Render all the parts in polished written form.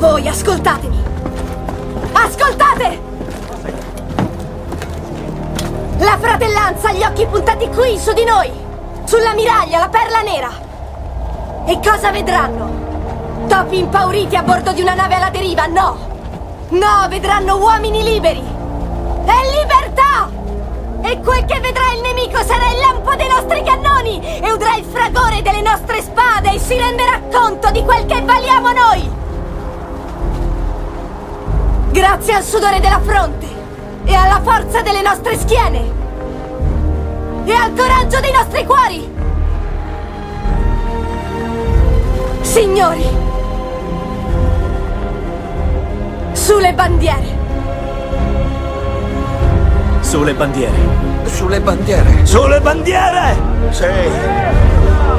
Voi ascoltatemi! Ascoltate! La fratellanza ha gli occhi puntati qui, su di noi! Sulla Miraglia, la Perla Nera! E cosa vedranno? Topi impauriti a bordo di una nave alla deriva, no! No, vedranno uomini liberi! È libertà! E quel che vedrà il nemico sarà il lampo dei nostri cannoni e udrà il fragore delle nostre spade e si renderà conto di quel che valiamo noi! Grazie al sudore della fronte e alla forza delle nostre schiene e al coraggio dei nostri cuori! Signori, sulle bandiere! Sulle bandiere! Sulle bandiere! Sulle bandiere! Sì!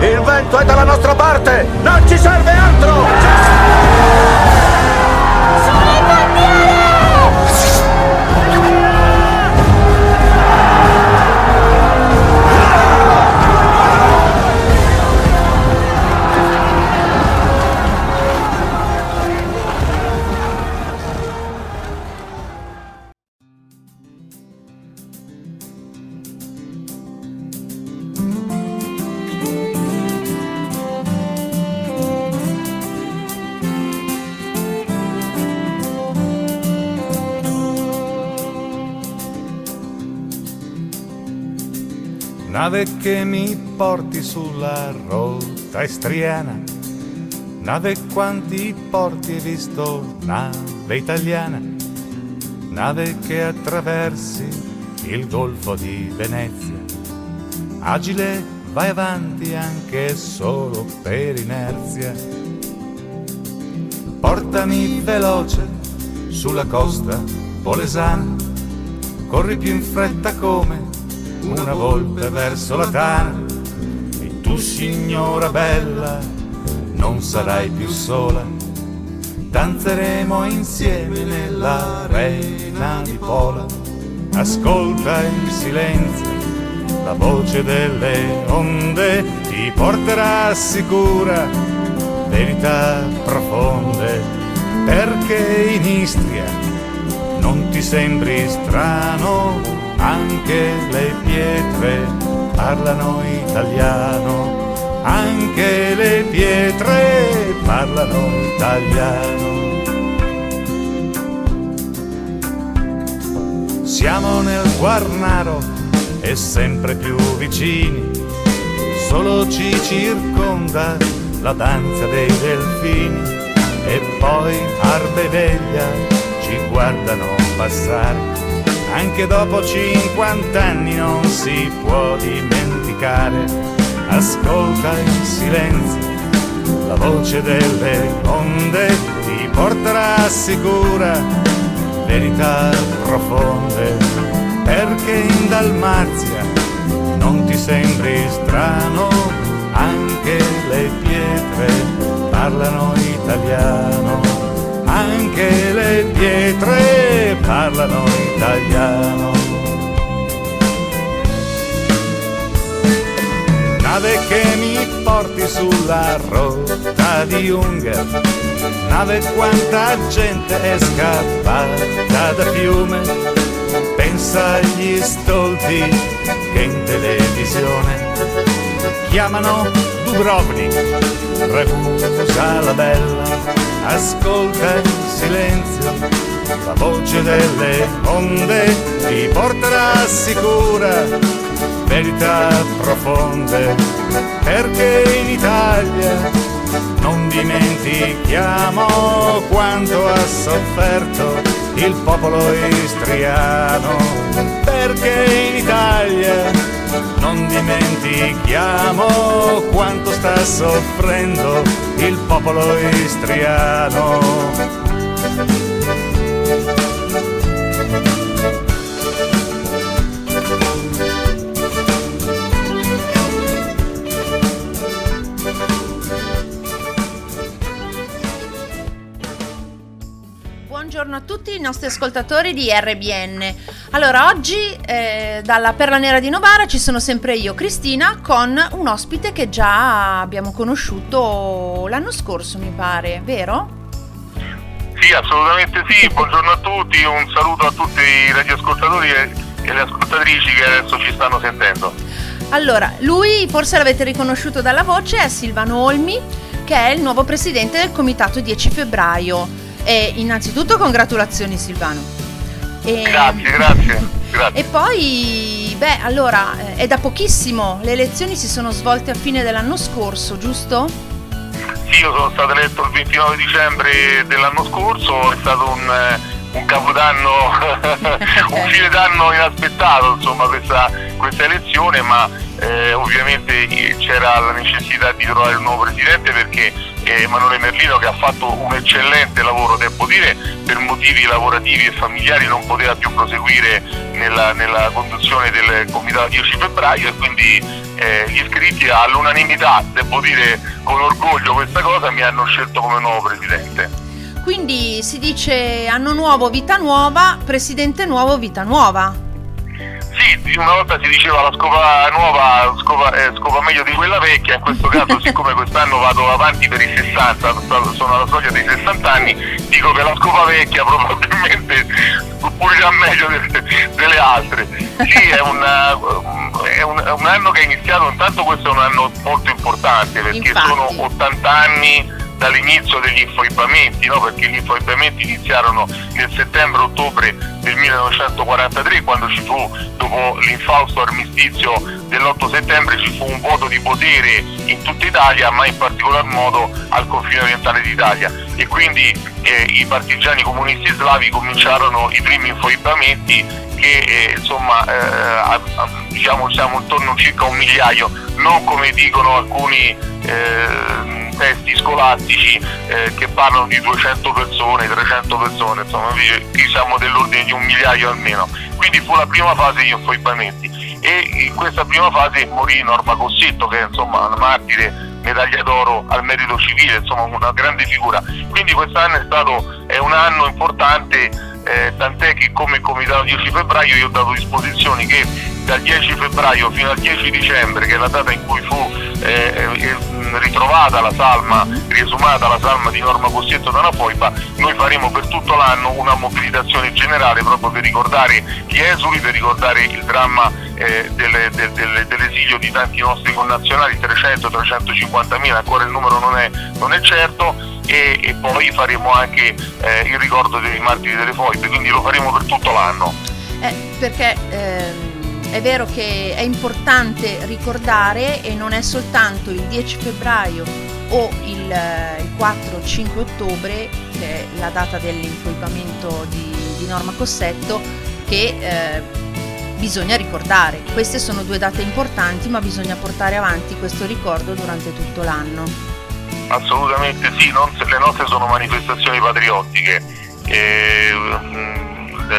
Il vento è dalla nostra parte! Non ci serve altro! Sulle Nave che mi porti sulla rotta istriana, nave quanti porti hai visto, nave italiana, nave che attraversi il golfo di Venezia, agile vai avanti anche solo per inerzia. Portami veloce sulla costa polesana, corri più in fretta come una volpe verso la tana, e tu signora bella non sarai più sola, danzeremo insieme nell'arena di Pola. Ascolta in silenzio la voce delle onde, ti porterà sicura verità profonde, perché in Istria non ti sembri strano, anche le pietre parlano italiano, anche le pietre parlano italiano. Siamo nel Guarnaro e sempre più vicini, solo ci circonda la danza dei delfini, e poi Arbeveglia ci guardano passare. Anche dopo 50 anni non si può dimenticare. Ascolta in silenzio la voce delle onde, ti porterà sicura verità profonde, perché in Dalmazia non ti sembri strano, anche le pietre parlano italiano, anche le pietre parlano italiano. Nave che mi porti sulla rotta di Unghia, nave quanta gente è scappata da Fiume, pensa agli stolti che in televisione chiamano Dubrovnik, Ragusa la bella. Ascolta in silenzio la voce delle onde, ti porterà sicura verità profonde, perché in Italia non dimentichiamo quanto ha sofferto il popolo istriano, perché in Italia non dimentichiamo quanto sta soffrendo il popolo istriano. Buongiorno a tutti i nostri ascoltatori di RBN. Allora, oggi dalla Perla Nera di Novara ci sono sempre io, Cristina, con un ospite che già abbiamo conosciuto l'anno scorso, mi pare, vero? Sì, assolutamente sì, buongiorno a tutti, un saluto a tutti i radioascoltatori e le ascoltatrici che adesso ci stanno sentendo. Allora, lui forse l'avete riconosciuto dalla voce, è Silvano Olmi, che è il nuovo presidente del Comitato 10 Febbraio. E innanzitutto congratulazioni Silvano. Grazie. E poi, allora, è da pochissimo, le elezioni si sono svolte a fine dell'anno scorso, giusto? Io sono stato eletto il 29 dicembre dell'anno scorso, è stato un capodanno, un fine d'anno inaspettato, insomma, questa elezione, ma ovviamente c'era la necessità di trovare un nuovo presidente, perché Emanuele Merlino, che ha fatto un eccellente lavoro, devo dire, per motivi lavorativi e familiari non poteva più proseguire nella conduzione del Comitato 10 febbraio e quindi gli iscritti all'unanimità, devo dire con orgoglio questa cosa, mi hanno scelto come nuovo presidente. Quindi si dice anno nuovo, vita nuova, presidente nuovo, vita nuova. Sì, una volta si diceva la scopa nuova scopa meglio di quella vecchia, in questo caso siccome quest'anno vado avanti per i 60, sono alla soglia dei 60 anni, dico che la scopa vecchia probabilmente pulirà meglio delle altre. Sì, è un anno che è iniziato, intanto questo è un anno molto importante perché sono 80 anni dall'inizio degli infoibamenti, no? Perché gli infoibamenti iniziarono nel settembre-ottobre del 1943, quando ci fu, dopo l'infausto armistizio dell'8 settembre, ci fu un voto di potere in tutta Italia, ma in particolar modo al confine orientale d'Italia, e quindi i partigiani comunisti slavi cominciarono i primi infoibamenti che siamo intorno a circa 1.000.000, non come dicono alcuni testi scolastici che parlano di 200 persone, 300 persone, insomma, invece qui siamo dell'ordine di 1.000.000 almeno. Quindi fu la prima fase degli infoibamenti e in questa prima fase morì Norma Cossetto, che è un martire, medaglia d'oro al merito civile, una grande figura. Quindi quest'anno è un anno importante. Tant'è che come Comitato 10 febbraio io ho dato disposizioni che dal 10 febbraio fino al 10 dicembre, che è la data in cui fu riesumata la salma di Norma Cossetto da una foiba, noi faremo per tutto l'anno una mobilitazione generale proprio per ricordare gli esuli, per ricordare il dramma dell'esilio di tanti nostri connazionali, 300-350.000, ancora il numero non è certo. E poi faremo anche il ricordo dei martiri delle foibe, quindi lo faremo per tutto l'anno. Perché è vero che è importante ricordare, e non è soltanto il 10 febbraio o il 4-5 ottobre, che è la data dell'infoibamento di Norma Cossetto, che bisogna ricordare. Queste sono due date importanti, ma bisogna portare avanti questo ricordo durante tutto l'anno. Assolutamente sì, le nostre sono manifestazioni patriottiche. Il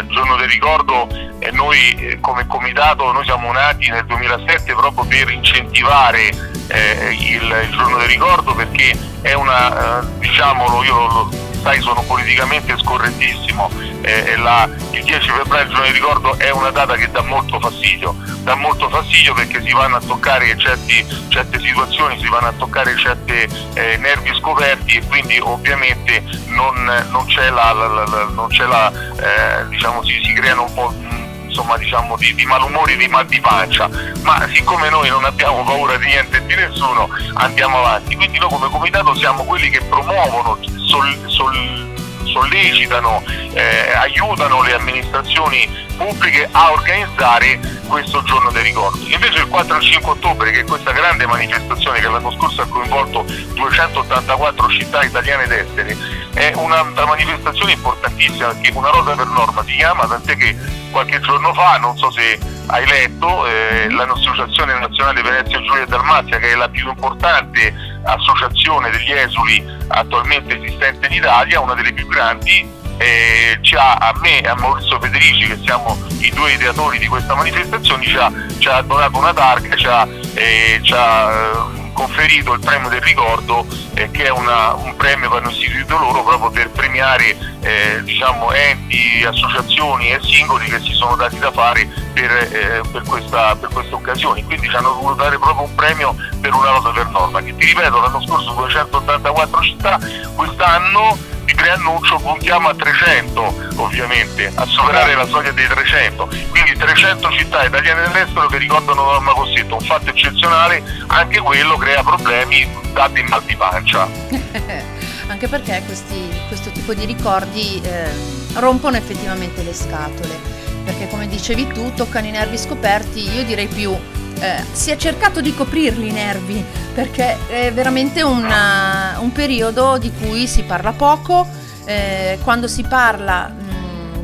giorno del ricordo, noi come comitato siamo nati nel 2007 proprio per incentivare il giorno del ricordo, perché è sono politicamente scorrettissimo, il 10 febbraio, il giorno del ricordo, è una data che dà molto fastidio perché si vanno a toccare certe situazioni, si vanno a toccare certi nervi scoperti, e quindi ovviamente si creano un po' di malumori, di mal di pancia, ma siccome noi non abbiamo paura di niente e di nessuno, andiamo avanti. Quindi noi come comitato siamo quelli che promuovono, sollecitano, aiutano le amministrazioni pubbliche a organizzare questo giorno dei ricordi. Invece il 4-5 ottobre, che è questa grande manifestazione che l'anno scorso ha coinvolto 284 città italiane ed estere, è una manifestazione importantissima, perché Una Rosa per Norma si chiama, tant'è che qualche giorno fa, non so se hai letto, l'Associazione Nazionale Venezia Giulia e Dalmazia, che è la più importante associazione degli esuli attualmente esistente in Italia, una delle più grandi, a me e a Maurizio Federici, che siamo i due ideatori di questa manifestazione, ci ha donato una targa, ci ha conferito il premio del ricordo, che è un premio che hanno istituito loro proprio per premiare enti, associazioni e singoli che si sono dati da fare per questa occasione. Quindi ci hanno voluto dare proprio un premio per Una Rosa per Norma, che, ti ripeto, l'anno scorso 284 città, quest'anno preannuncio puntiamo a 300, ovviamente, a superare la soglia dei 300, quindi 300 città italiane dell'estero che ricordano Norma Cossetto, un fatto eccezionale, anche quello crea problemi, dati mal di pancia. Anche perché questo tipo di ricordi rompono effettivamente le scatole, perché come dicevi tu toccano i nervi scoperti, io direi più si è cercato di coprirli i nervi, perché è veramente un periodo di cui si parla poco, quando si parla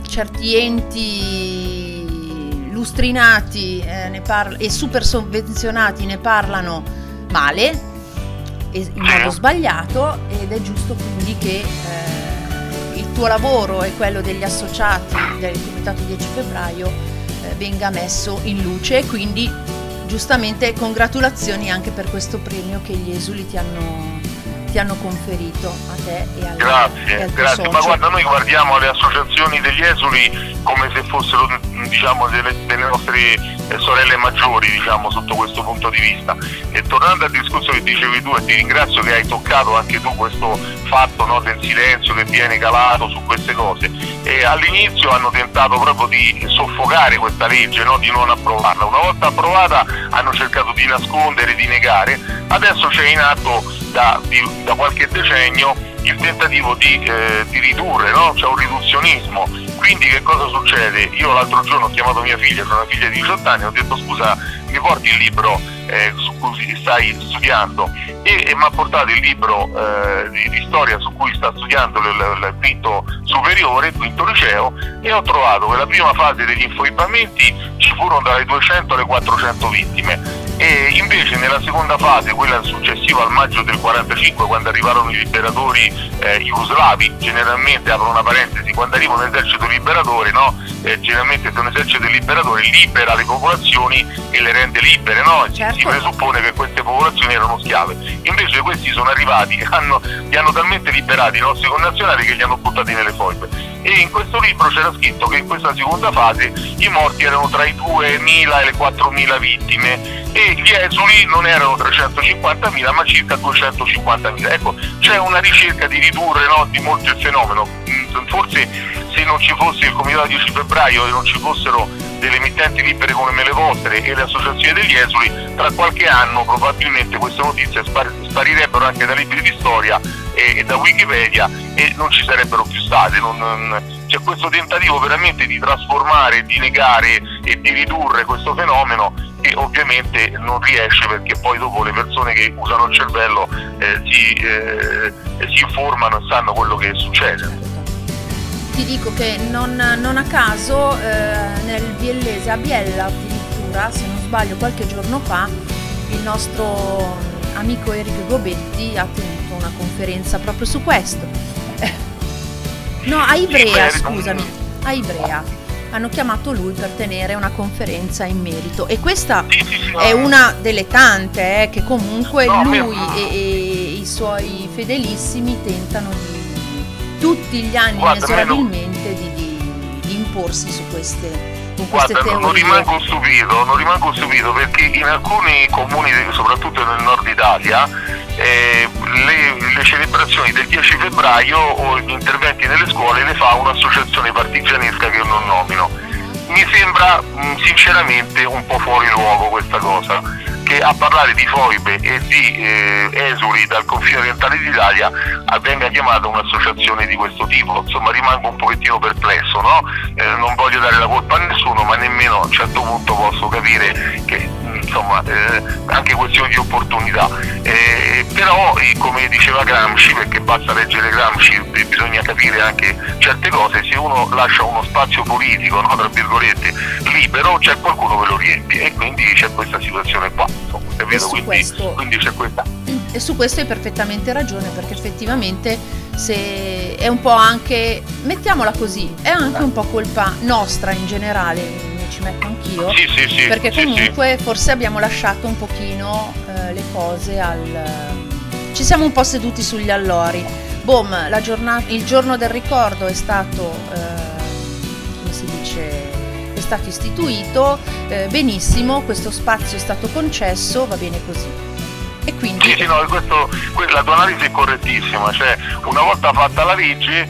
certi enti lustrinati e super sovvenzionati ne parlano male e in modo sbagliato, ed è giusto quindi che il tuo lavoro e quello degli associati del Comitato 10 Febbraio venga messo in luce, e quindi giustamente congratulazioni anche per questo premio che gli esuli ti hanno conferito a te e al tuo socio. Grazie, ma guarda, noi guardiamo le associazioni degli esuli come se fossero, diciamo, delle nostre sorelle maggiori, diciamo, sotto questo punto di vista. E tornando al discorso che dicevi tu, e ti ringrazio che hai toccato anche tu questo fatto, no, del silenzio che viene calato su queste cose, e all'inizio hanno tentato proprio di soffocare questa legge, no, di non approvarla. Una volta approvata hanno cercato di nascondere, di negare. Adesso c'è in atto da qualche decennio il tentativo di ridurre, no? C'è un riduzionismo. Quindi che cosa succede? Io l'altro giorno ho chiamato mia figlia, c'è una figlia di 18 anni, ho detto scusa, mi porti il libro su cui stai studiando, e mi ha portato il libro di storia su cui sta studiando il quinto superiore, il quinto liceo, e ho trovato che la prima fase degli infoibamenti ci furono dalle 200 alle 400 vittime, e invece nella seconda fase, quella successiva al maggio del 45, quando arrivarono i liberatori jugoslavi, generalmente, apro una parentesi, quando arriva un esercito liberatore, no? Generalmente se un esercito liberatore libera le popolazioni e le rende libere, no? Certo. Si presuppone che queste popolazioni erano schiave, invece questi sono arrivati, li hanno talmente liberati i nostri connazionali che li hanno buttati nelle foibe, e in questo libro c'era scritto che in questa seconda fase i morti erano tra i 2.000 e le 4.000 vittime, e gli esuli non erano 350.000 ma circa 250.000. Ecco, c'è una ricerca di ridurre, no, di molto il fenomeno. Forse se non ci fosse il Comitato 10 Febbraio e non ci fossero delle emittenti libere come Mele Vostre e le associazioni degli esuli, tra qualche anno probabilmente queste notizie sparirebbero anche da libri di storia e da Wikipedia, e non ci sarebbero più state. C'è questo tentativo veramente di trasformare, di negare e di ridurre questo fenomeno, che ovviamente non riesce, perché poi dopo le persone che usano il cervello si informano e sanno quello che succede. Ti dico che non a caso nel biellese, a Biella addirittura, se non sbaglio qualche giorno fa, il nostro amico Enrico Gobetti ha tenuto una conferenza proprio su questo. No, a Ivrea, scusami, a Ivrea hanno chiamato lui per tenere una conferenza in merito, e questa è una delle tante che comunque lui e i suoi fedelissimi tentano di tutti gli anni inesorabilmente di imporsi su queste teorie. Non rimango stupito perché in alcuni comuni, soprattutto nel nord Italia, le celebrazioni del 10 febbraio o gli interventi nelle scuole le fa un'associazione partigianesca che io non nomino. Mi sembra sinceramente un po' fuori luogo questa cosa, che a parlare di foibe e di esuli dal confine orientale d'Italia venga chiamata un'associazione di questo tipo. Insomma, rimango un pochettino perplesso, no? Non voglio dare la colpa a nessuno, ma nemmeno a un certo punto posso capire che, insomma, anche questioni di opportunità, però come diceva Gramsci, perché basta leggere Gramsci e bisogna capire anche certe cose, se uno lascia uno spazio politico, no, tra virgolette, libero, c'è qualcuno che lo riempie, e quindi c'è questa situazione qua. Quindi c'è questa. E su questo hai perfettamente ragione, perché effettivamente se è un po' anche, mettiamola così, è anche un po' colpa nostra in generale, mi ci metto anch'io, perché comunque forse abbiamo lasciato un pochino le cose ci siamo un po' seduti sugli allori. Boom, il giorno del ricordo è stato come si dice, è stato istituito, benissimo, questo spazio è stato concesso, va bene così. E quindi sì, no, la tua analisi è correttissima, cioè una volta fatta la legge,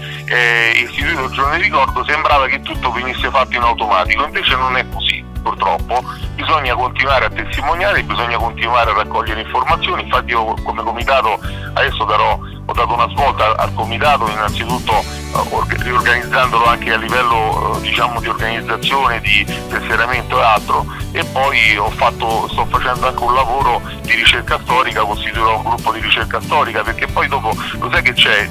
istituito il giorno di ricordo, sembrava che tutto venisse fatto in automatico, invece non è così. Purtroppo bisogna continuare a testimoniare, bisogna continuare a raccogliere informazioni. Infatti io come comitato adesso ho dato una svolta al comitato, innanzitutto riorganizzandolo anche a livello di organizzazione, di tesseramento e altro, e poi sto facendo anche un lavoro di ricerca storica, costituirò un gruppo di ricerca storica, perché poi dopo lo sai che c'è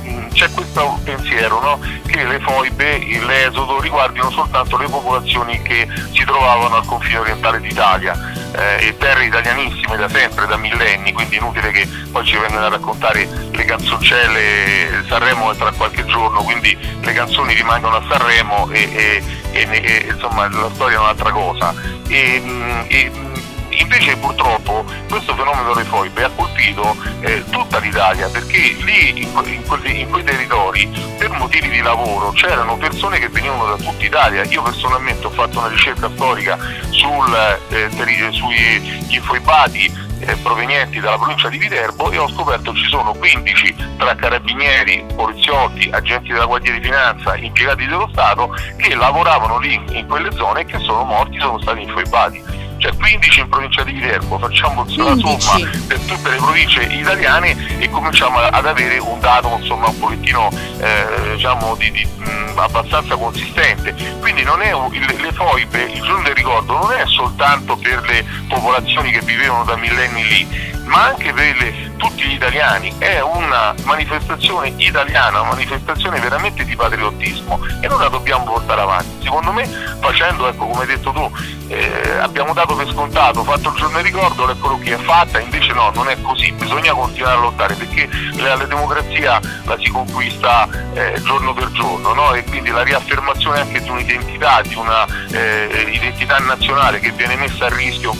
questo pensiero, no? Che le foibe, l'esodo riguardino soltanto le popolazioni che si trovavano al confine orientale d'Italia, e terre italianissime da sempre, da millenni, quindi inutile che poi ci vengano a raccontare le canzoncelle. Sanremo è tra qualche giorno, quindi le canzoni rimangono a Sanremo e insomma la storia è un'altra cosa. Invece purtroppo questo fenomeno delle foibe ha colpito tutta l'Italia, perché lì in quei territori per motivi di lavoro c'erano persone che venivano da tutta Italia. Io personalmente ho fatto una ricerca storica sugli foibati provenienti dalla provincia di Viterbo, e ho scoperto ci sono 15 tra carabinieri, poliziotti, agenti della Guardia di Finanza, impiegati dello Stato che lavoravano lì in quelle zone e che sono morti, sono stati infoibati. Cioè 15 in provincia di Viterbo, facciamo la somma per tutte le province italiane e cominciamo ad avere un dato insomma un pochettino abbastanza consistente. Quindi non è le foibe, il giorno del ricordo non è soltanto per le popolazioni che vivevano da millenni lì, ma anche per tutti gli italiani. È una manifestazione italiana, una manifestazione veramente di patriottismo, e noi la dobbiamo portare avanti. Secondo me facendo, ecco come hai detto tu, abbiamo dato per scontato, fatto il giorno di ricordo, eccolo qui è fatta, invece no, non è così, bisogna continuare a lottare, perché la democrazia la si conquista giorno per giorno, no? E quindi la riaffermazione anche di un'identità, di una identità nazionale che viene messa a rischio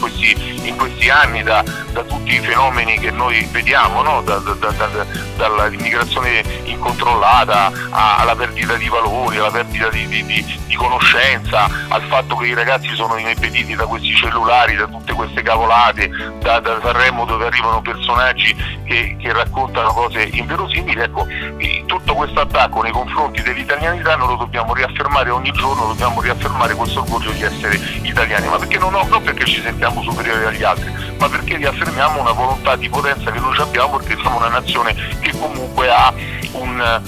in questi anni da tutti i fenomeni che noi vediamo, no? Dall'immigrazione incontrollata alla perdita di valori, alla perdita di conoscenza, al fatto che i ragazzi sono inebetiti da questi cellulari, da tutte queste cavolate, da Sanremo dove arrivano personaggi che raccontano cose inverosimili. Ecco, tutto questo attacco nei confronti dell'italianità noi lo dobbiamo riaffermare ogni giorno, dobbiamo riaffermare questo orgoglio di essere italiani, ma perché non perché ci sentiamo superiori agli altri, ma perché riaffermiamo una volontà di potenza che noi abbiamo, perché siamo una nazione che comunque ha un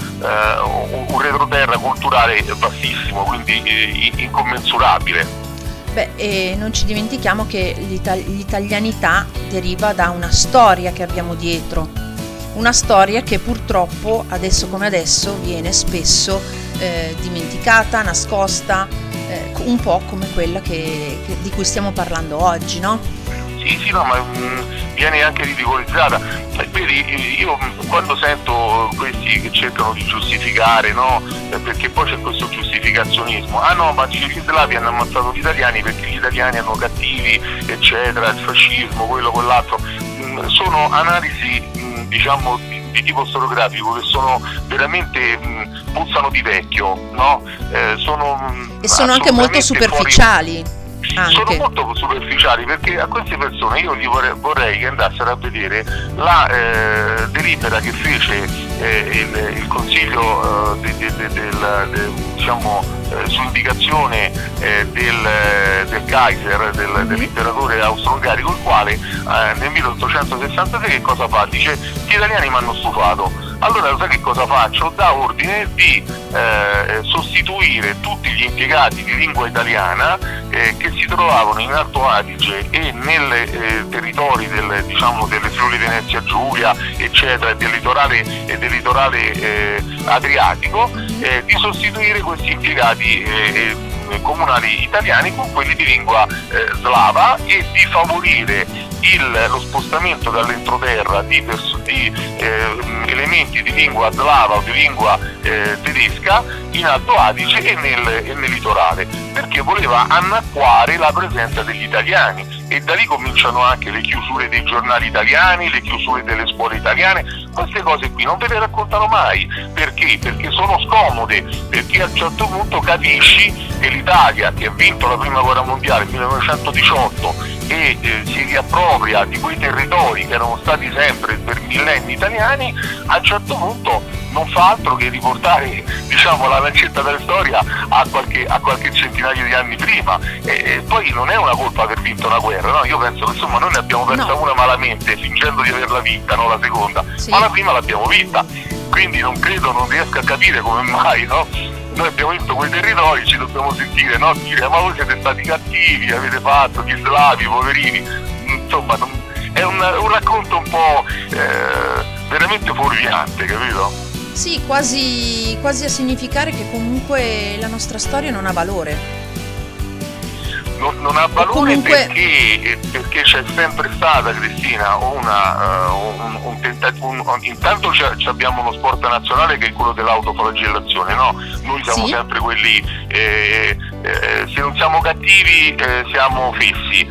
retroterra culturale bassissimo, quindi incommensurabile. Non ci dimentichiamo che l'italianità deriva da una storia che abbiamo dietro, una storia che purtroppo adesso come adesso viene spesso dimenticata, nascosta, un po' come quella di cui stiamo parlando oggi, no? Sì, no, ma viene anche ridicolizzata. Vedi, io quando sento questi che cercano di giustificare, no? Perché poi c'è questo giustificazionismo, ma gli slavi hanno ammazzato gli italiani perché gli italiani erano cattivi, eccetera, il fascismo, quello, quell'altro, sono analisi di tipo storiografico che sono veramente puzzano di vecchio, no? Sono anche molto superficiali. Sono molto superficiali, perché a queste persone io gli vorrei che andassero a vedere la delibera che fece il Consiglio su indicazione del Kaiser, dell'imperatore austro-ungarico, il quale nel 1863 che cosa fa? Dice: gli italiani mi hanno stufato. Allora sai che cosa faccio? Da ordine di sostituire tutti gli impiegati di lingua italiana che si trovavano in Alto Adige e nei territori delle Friuli Venezia Giulia, eccetera, del litorale adriatico, di sostituire questi impiegati comunali italiani con quelli di lingua slava, e di favorire lo spostamento dall'entroterra di elementi di lingua slava o di lingua tedesca in Alto Adige e nel litorale, perché voleva annacquare la presenza degli italiani. E da lì cominciano anche le chiusure dei giornali italiani, le chiusure delle scuole italiane. Queste cose qui non ve le raccontano mai, perché sono scomode, perché a un certo punto capisci che l'Italia, che ha vinto la prima guerra mondiale nel 1918 e si riappropria di quei territori che erano stati sempre per millenni italiani, a un certo punto non fa altro che riportare, diciamo, la lancetta della storia a qualche centinaio di anni prima, e poi non è una colpa aver vinto una guerra, no? Io penso che insomma noi ne abbiamo persa una malamente, fingendo di averla vinta, no? La seconda, sì. Ma la prima l'abbiamo vinta, quindi non riesco a capire come mai, no? Noi abbiamo vinto quei territori, ci dobbiamo sentire, no? Dire, ma voi siete stati cattivi, avete fatto gli slavi, poverini, insomma è un racconto un po' veramente fuorviante, capito? Sì, quasi a significare che comunque la nostra storia non ha valore. Non ha valore comunque... perché c'è sempre stata, Cristina, intanto abbiamo uno sport nazionale che è quello dell'autoflagellazione, no? Noi siamo sempre quelli, se non siamo cattivi siamo fessi,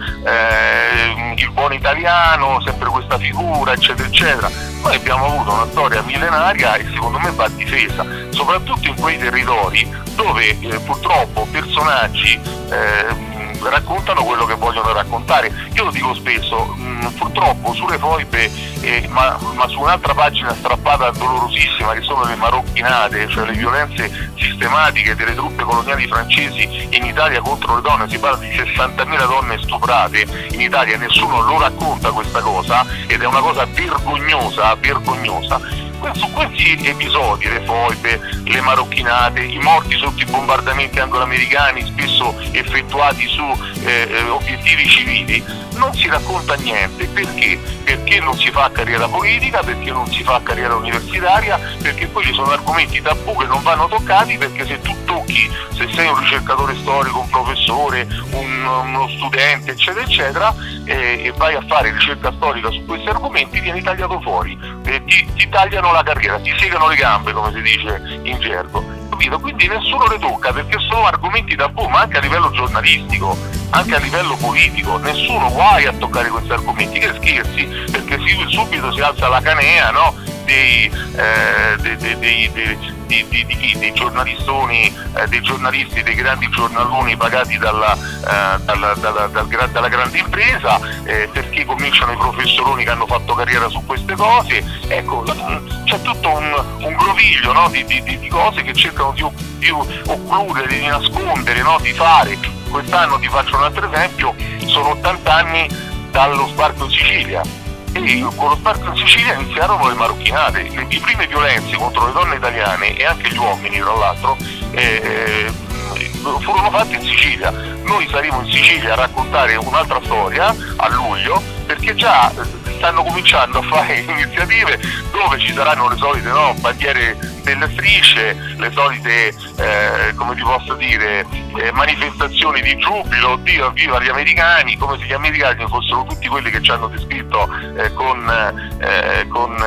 il buon italiano, sempre questa figura, eccetera eccetera. Noi abbiamo avuto una storia millenaria e secondo me va difesa, soprattutto in quei territori dove purtroppo personaggi raccontano quello che vogliono raccontare. Io lo dico spesso, purtroppo sulle foibe, ma su un'altra pagina strappata dolorosissima che sono le marocchinate, cioè le violenze sistematiche delle truppe coloniali francesi in Italia contro le donne, si parla di 60.000 donne stuprate in Italia, nessuno lo racconta questa cosa ed è una cosa vergognosa. Su questi episodi, le foibe, le marocchinate, i morti sotto i bombardamenti angloamericani, spesso effettuati su obiettivi civili, non si racconta niente. Perché? Perché non si fa carriera politica, perché non si fa carriera universitaria, perché poi ci sono argomenti tabù che non vanno toccati, perché se tu tocchi, se sei un ricercatore storico, un professore, uno studente, eccetera eccetera, e vai a fare ricerca storica su questi argomenti, vieni tagliato fuori, ti tagliano la carriera, ti segano le gambe, come si dice in gergo, capito? Quindi nessuno le tocca perché sono argomenti tabù, ma anche a livello giornalistico, anche a livello politico, nessuno guai a toccare questi argomenti, che scherzi, perché subito si alza la canea, no? Dei giornalistoni, dei giornalisti, dei grandi giornaloni pagati dalla grande impresa, perché cominciano i professoroni che hanno fatto carriera su queste cose. Ecco, c'è tutto un groviglio, no? di cose che cercano di occludere, di nascondere, no? Di fare. Quest'anno, ti faccio un altro esempio, sono 80 anni dallo sbarco in Sicilia. E con lo sbarco in Sicilia iniziarono le marocchinate, le prime violenze contro le donne italiane e anche gli uomini, tra l'altro, furono fatte in Sicilia. Noi saremo in Sicilia a raccontare un'altra storia a luglio, perché già stanno cominciando a fare iniziative dove ci saranno le solite, no, bandiere delle strisce, le solite, come ti posso dire, manifestazioni di giubilo, oddio, viva gli americani, come se gli americani fossero tutti quelli che ci hanno descritto con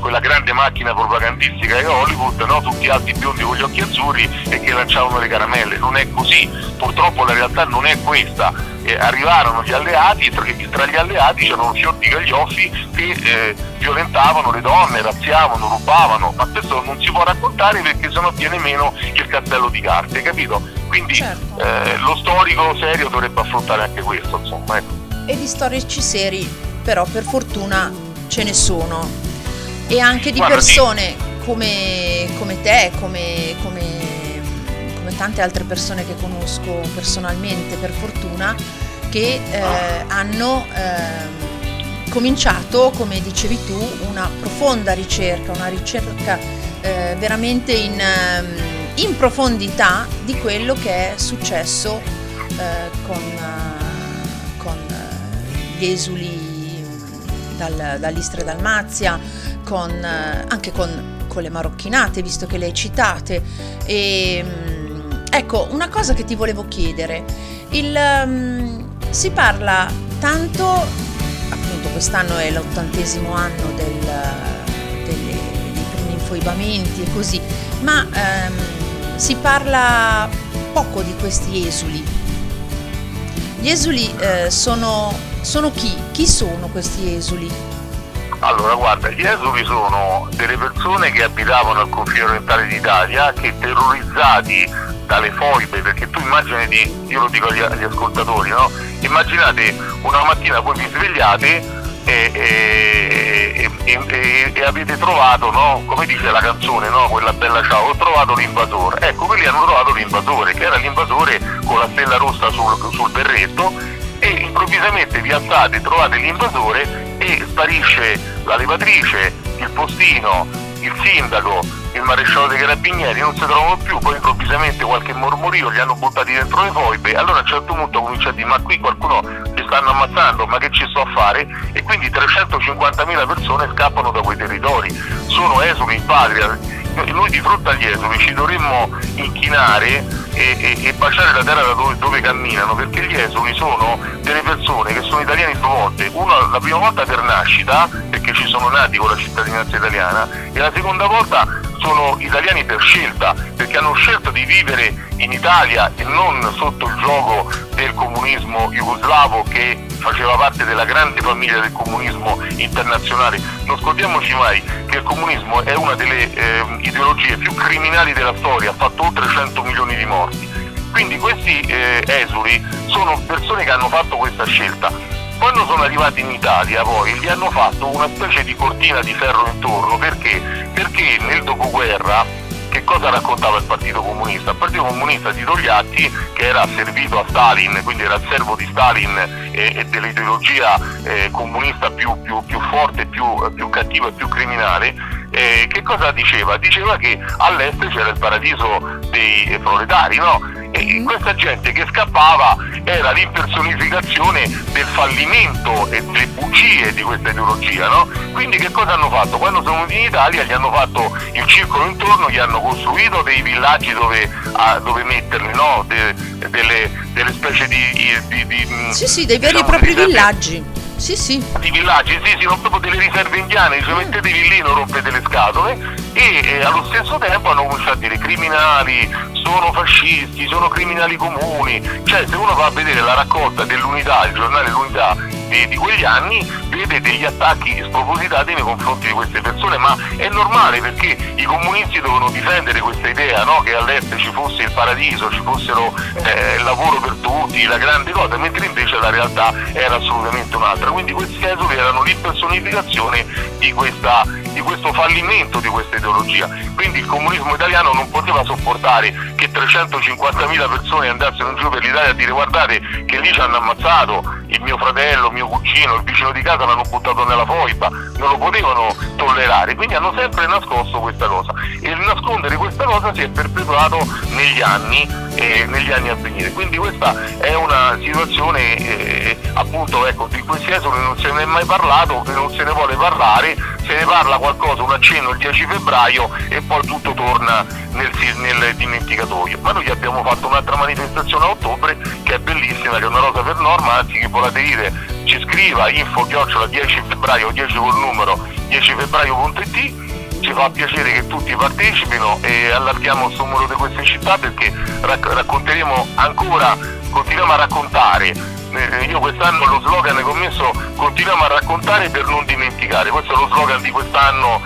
quella grande macchina propagandistica di Hollywood, no? Tutti alti, biondi con gli occhi azzurri e che lanciavano le caramelle. Non è così, purtroppo la realtà non è questa. Arrivarono gli alleati, tra gli alleati c'erano fior di gaglioffi che violentavano le donne, razziavano, rubavano, ma questo non si può raccontare perché sennò viene meno che il cartello di carte, capito? Quindi certo. Lo storico serio dovrebbe affrontare anche questo, insomma, ecco. E di storici seri però per fortuna ce ne sono, e anche di persone come te, come tante altre persone che conosco personalmente, per fortuna, che hanno cominciato, come dicevi tu, una profonda ricerca, veramente in profondità di quello che è successo con gli esuli dall'Istria e Dalmazia, anche con le marocchinate, visto che le hai citate. Ecco, una cosa che ti volevo chiedere, si parla tanto, appunto quest'anno è l'80° anno dei primi infoibamenti e così, ma si parla poco di questi esuli. Gli esuli sono chi? Chi sono questi esuli? Allora guarda, gli esuli sono delle persone che abitavano al confine orientale d'Italia, che terrorizzati dalle foibe, perché tu immaginati, io lo dico agli ascoltatori, no? Immaginate una mattina voi vi svegliate e avete trovato, no? Come dice la canzone, no? Quella bella, ciao, ho trovato l'invasore. Ecco, quelli hanno trovato l'invasore, che era l'invasore con la stella rossa sul berretto, e improvvisamente vi alzate, trovate l'invasore e sparisce la levatrice, il postino, il sindaco, il maresciallo dei carabinieri, non si trovano più. Poi improvvisamente qualche mormorio, li hanno buttati dentro le foibe. Allora a un certo punto comincia a dire: ma qui qualcuno ci stanno ammazzando, ma che ci sto a fare? E quindi 350.000 persone scappano da quei territori, sono esuli in patria. Noi di fronte agli esuli ci dovremmo inchinare e baciare la terra da dove camminano, perché gli esuli sono delle persone che sono italiani due volte: una la prima volta per nascita, perché ci sono nati con la cittadinanza italiana, e la seconda volta sono italiani per scelta, perché hanno scelto di vivere in Italia e non sotto il giogo del comunismo jugoslavo, che faceva parte della grande famiglia del comunismo internazionale. Non scordiamoci mai che il comunismo è una delle ideologie più criminali della storia, ha fatto oltre 100 milioni di morti. Quindi questi esuli sono persone che hanno fatto questa scelta. Quando sono arrivati in Italia poi gli hanno fatto una specie di cortina di ferro intorno, perché nel dopoguerra che cosa raccontava il Partito Comunista? Il Partito Comunista di Togliatti, che era servito a Stalin, quindi era servo di Stalin e dell'ideologia comunista più forte, più cattiva e più criminale, che cosa diceva? Diceva che all'est c'era il paradiso dei proletari, no? E questa gente che scappava era l'impersonificazione del fallimento e delle bugie di questa ideologia, no? Quindi che cosa hanno fatto? Quando sono venuti in Italia gli hanno fatto il circolo intorno, gli hanno costruito dei villaggi dove metterli, no? Delle specie di sì, dei veri e propri villaggi. Sì. Di villaggi, sì, sono proprio delle riserve indiane, cioè mettetevi lì, non rompete le scatole, e allo stesso tempo hanno cominciato a dire: criminali, sono fascisti, sono criminali comuni. Cioè, se uno va a vedere la raccolta dell'Unità, il giornale L'Unità di quegli anni, vede degli attacchi spropositati nei confronti di queste persone, ma è normale, perché i comunisti dovevano difendere questa idea, no? Che all'est ci fosse il paradiso, ci fossero il lavoro per tutti, la grande cosa, mentre invece la realtà era assolutamente un'altra. Quindi questi esuli erano l'impersonificazione di questo fallimento di questa ideologia. Quindi il comunismo italiano non poteva sopportare che 350.000 persone andassero in giro per l'Italia a dire: guardate che lì ci hanno ammazzato il mio fratello, il mio cugino, il vicino di casa l'hanno buttato nella foiba. Non lo potevano tollerare, quindi hanno sempre nascosto questa cosa, e il nascondere questa cosa si è perpetuato negli anni a venire. Quindi questa è una situazione appunto, ecco, di questi esuli non se ne è mai parlato, non se ne vuole parlare, se ne parla qualcosa, un accenno il 10 febbraio e poi tutto torna nel dimenticatoio. Ma noi abbiamo fatto un'altra manifestazione a ottobre che è bellissima, che è una rosa per Norma, anzi chi volete dire ci scriva info@10febbraio 10 col numero 10febbraio.it. ci fa piacere che tutti partecipino e allarghiamo il numero di queste città, perché continuiamo a raccontare. Io quest'anno lo slogan che ho messo: continuiamo a raccontare per non dimenticare. Questo è lo slogan di quest'anno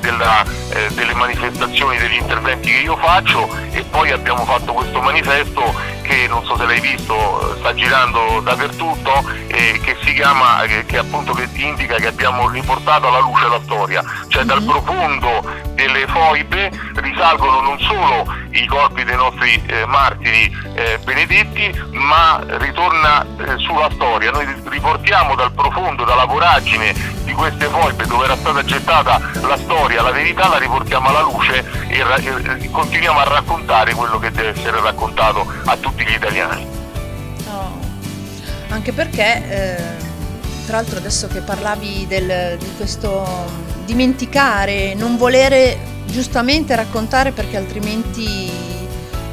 delle manifestazioni, degli interventi che io faccio, e poi abbiamo fatto questo manifesto che non so se l'hai visto, sta girando dappertutto, che si chiama, che appunto che indica che abbiamo riportato alla luce la storia, cioè dal profondo delle foibe risalgono non solo i corpi dei nostri martiri benedetti, ma ritorna sulla storia. Noi riportiamo dal profondo, dalla voragine di queste foibe dove era stata gettata la storia, la verità, la riportiamo alla luce e continuiamo a raccontare quello che deve essere raccontato a tutti gli italiani. Oh. Anche perché tra l'altro adesso che parlavi di questo dimenticare, non volere giustamente raccontare, perché altrimenti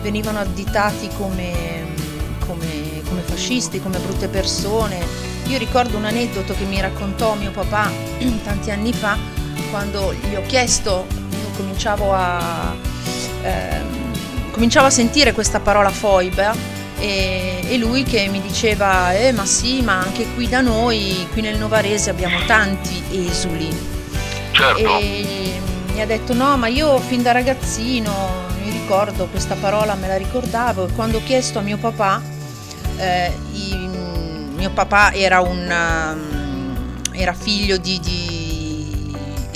venivano additati come fascisti, come brutte persone. Io ricordo un aneddoto che mi raccontò mio papà tanti anni fa, quando gli ho chiesto, io cominciavo a sentire questa parola foiba, e lui che mi diceva: ma sì, ma anche qui da noi, qui nel Novarese abbiamo tanti esuli. Certo. E mi ha detto: no, ma io fin da ragazzino mi ricordo, questa parola me la ricordavo, e quando ho chiesto a mio papà, mio papà era figlio di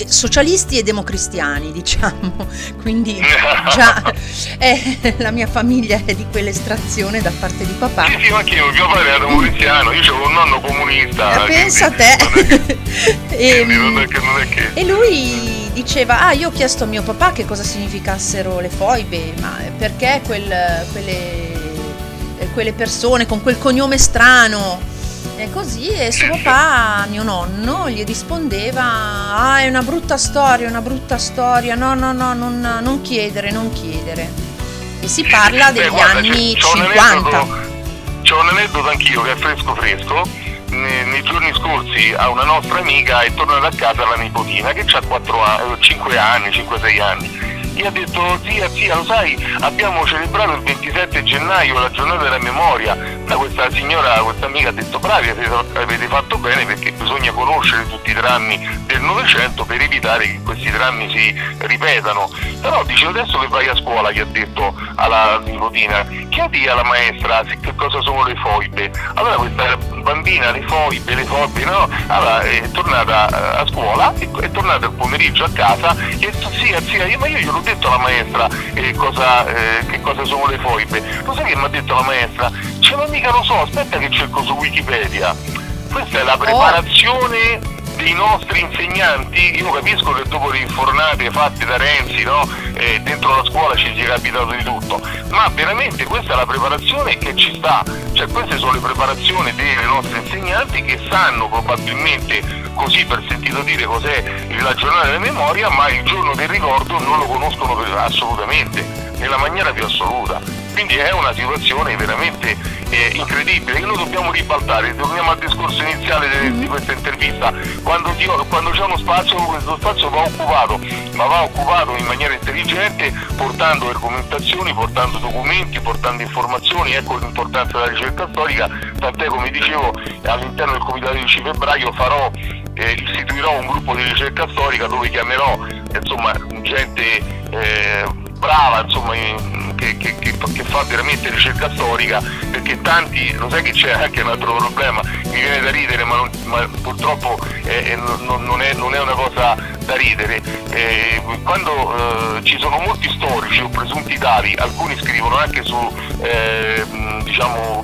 socialisti e democristiani, diciamo, quindi già la mia famiglia è di quell'estrazione da parte di papà. Sì, ma anch'io, mio padre era democristiano, io avevo un nonno comunista. Pensa quindi, a te! Non è che... E lui diceva, io ho chiesto a mio papà che cosa significassero le foibe, ma perché quelle persone con quel cognome strano... E così, e suo papà, mio nonno, gli rispondeva, è una brutta storia, no, non chiedere. E si parla degli anni 50. C'è un aneddoto anch'io che è fresco, nei giorni scorsi a una nostra amica è tornata a casa la nipotina che ha 5-6 anni. Gli ha detto, zia, lo sai, abbiamo celebrato il 27 gennaio la giornata della memoria. Da questa signora, questa amica ha detto, bravi, avete fatto bene, perché bisogna conoscere tutti i drammi del Novecento per evitare che questi drammi si ripetano. Però dice, adesso che vai a scuola, gli ha detto alla nipotina, chiedi alla maestra che cosa sono le foibe. Allora questa bambina, le foibe, no? Allora è tornata a scuola, è tornata il pomeriggio a casa e ha detto, zia, ma io glielo detto alla maestra che cosa sono le foibe. Lo sai che mi ha detto la maestra? Ma mica lo so, aspetta che cerco su Wikipedia. Questa è la preparazione dei nostri insegnanti. Io capisco che dopo le infornate fatte da Renzi, no? Dentro la scuola ci si è capitato di tutto, ma veramente questa è la preparazione che ci sta, cioè queste sono le preparazioni dei nostri insegnanti che sanno probabilmente così per sentito dire cos'è la giornata della memoria, ma il giorno del ricordo non lo conoscono assolutamente, nella maniera più assoluta. Quindi è una situazione veramente incredibile che noi dobbiamo ribaltare. Torniamo al discorso iniziale di questa intervista, quando c'è uno spazio, questo spazio va occupato, ma va occupato in maniera intelligente, portando argomentazioni, portando documenti, portando informazioni. Ecco l'importanza della ricerca storica, tant'è, come dicevo, all'interno del Comitato 10 Febbraio istituirò un gruppo di ricerca storica dove chiamerò gente brava, che fa veramente ricerca storica, perché tanti, lo sai che c'è anche un altro problema, mi viene da ridere ma purtroppo non è una cosa da ridere, quando ci sono molti storici o presunti tali, alcuni scrivono anche su